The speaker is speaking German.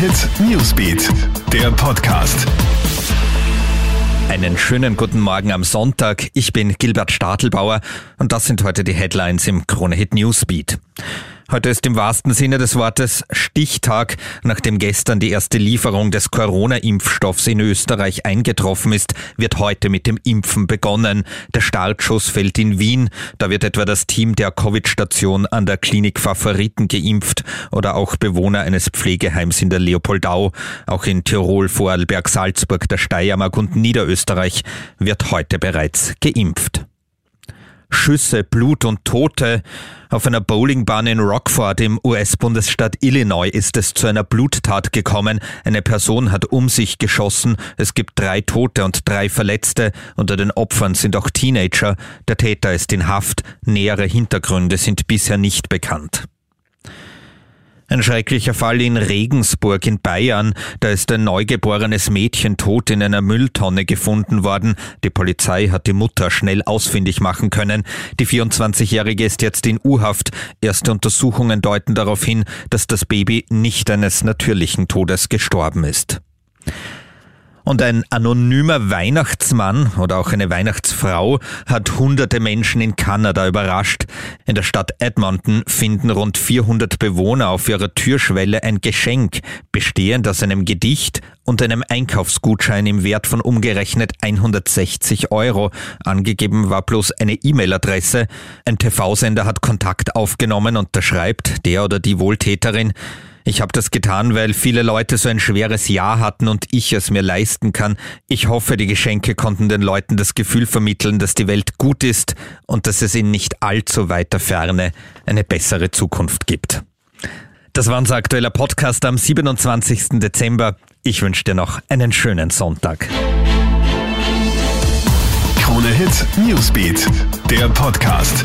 Kronehit Newsbeat, der Podcast. Einen schönen guten Morgen am Sonntag. Ich bin Gilbert Stadlbauer und das sind heute die Headlines im Kronehit Newsbeat. Heute ist im wahrsten Sinne des Wortes Stichtag, nachdem gestern die erste Lieferung des Corona-Impfstoffs in Österreich eingetroffen ist, wird heute mit dem Impfen begonnen. Der Startschuss fällt in Wien, da wird etwa das Team der Covid-Station an der Klinik Favoriten geimpft oder auch Bewohner eines Pflegeheims in der Leopoldau. Auch in Tirol, Vorarlberg, Salzburg, der Steiermark und Niederösterreich wird heute bereits geimpft. Schüsse, Blut und Tote. Auf einer Bowlingbahn in Rockford im US-Bundesstaat Illinois ist es zu einer Bluttat gekommen. Eine Person hat um sich geschossen. Es gibt 3 Tote und 3 Verletzte. Unter den Opfern sind auch Teenager. Der Täter ist in Haft. Nähere Hintergründe sind bisher nicht bekannt. Ein schrecklicher Fall in Regensburg in Bayern. Da ist ein neugeborenes Mädchen tot in einer Mülltonne gefunden worden. Die Polizei hat die Mutter schnell ausfindig machen können. Die 24-Jährige ist jetzt in U-Haft. Erste Untersuchungen deuten darauf hin, dass das Baby nicht eines natürlichen Todes gestorben ist. Und ein anonymer Weihnachtsmann oder auch eine Weihnachtsfrau hat hunderte Menschen in Kanada überrascht. In der Stadt Edmonton finden rund 400 Bewohner auf ihrer Türschwelle ein Geschenk, bestehend aus einem Gedicht und einem Einkaufsgutschein im Wert von umgerechnet 160 €. Angegeben war bloß eine E-Mail-Adresse. Ein TV-Sender hat Kontakt aufgenommen und da schreibt der oder die Wohltäterin: Ich habe das getan, weil viele Leute so ein schweres Jahr hatten und ich es mir leisten kann. Ich hoffe, die Geschenke konnten den Leuten das Gefühl vermitteln, dass die Welt gut ist und dass es in nicht allzu weiter Ferne eine bessere Zukunft gibt. Das war unser aktueller Podcast am 27. Dezember. Ich wünsche dir noch einen schönen Sonntag. Kronehit Newsbeat, der Podcast.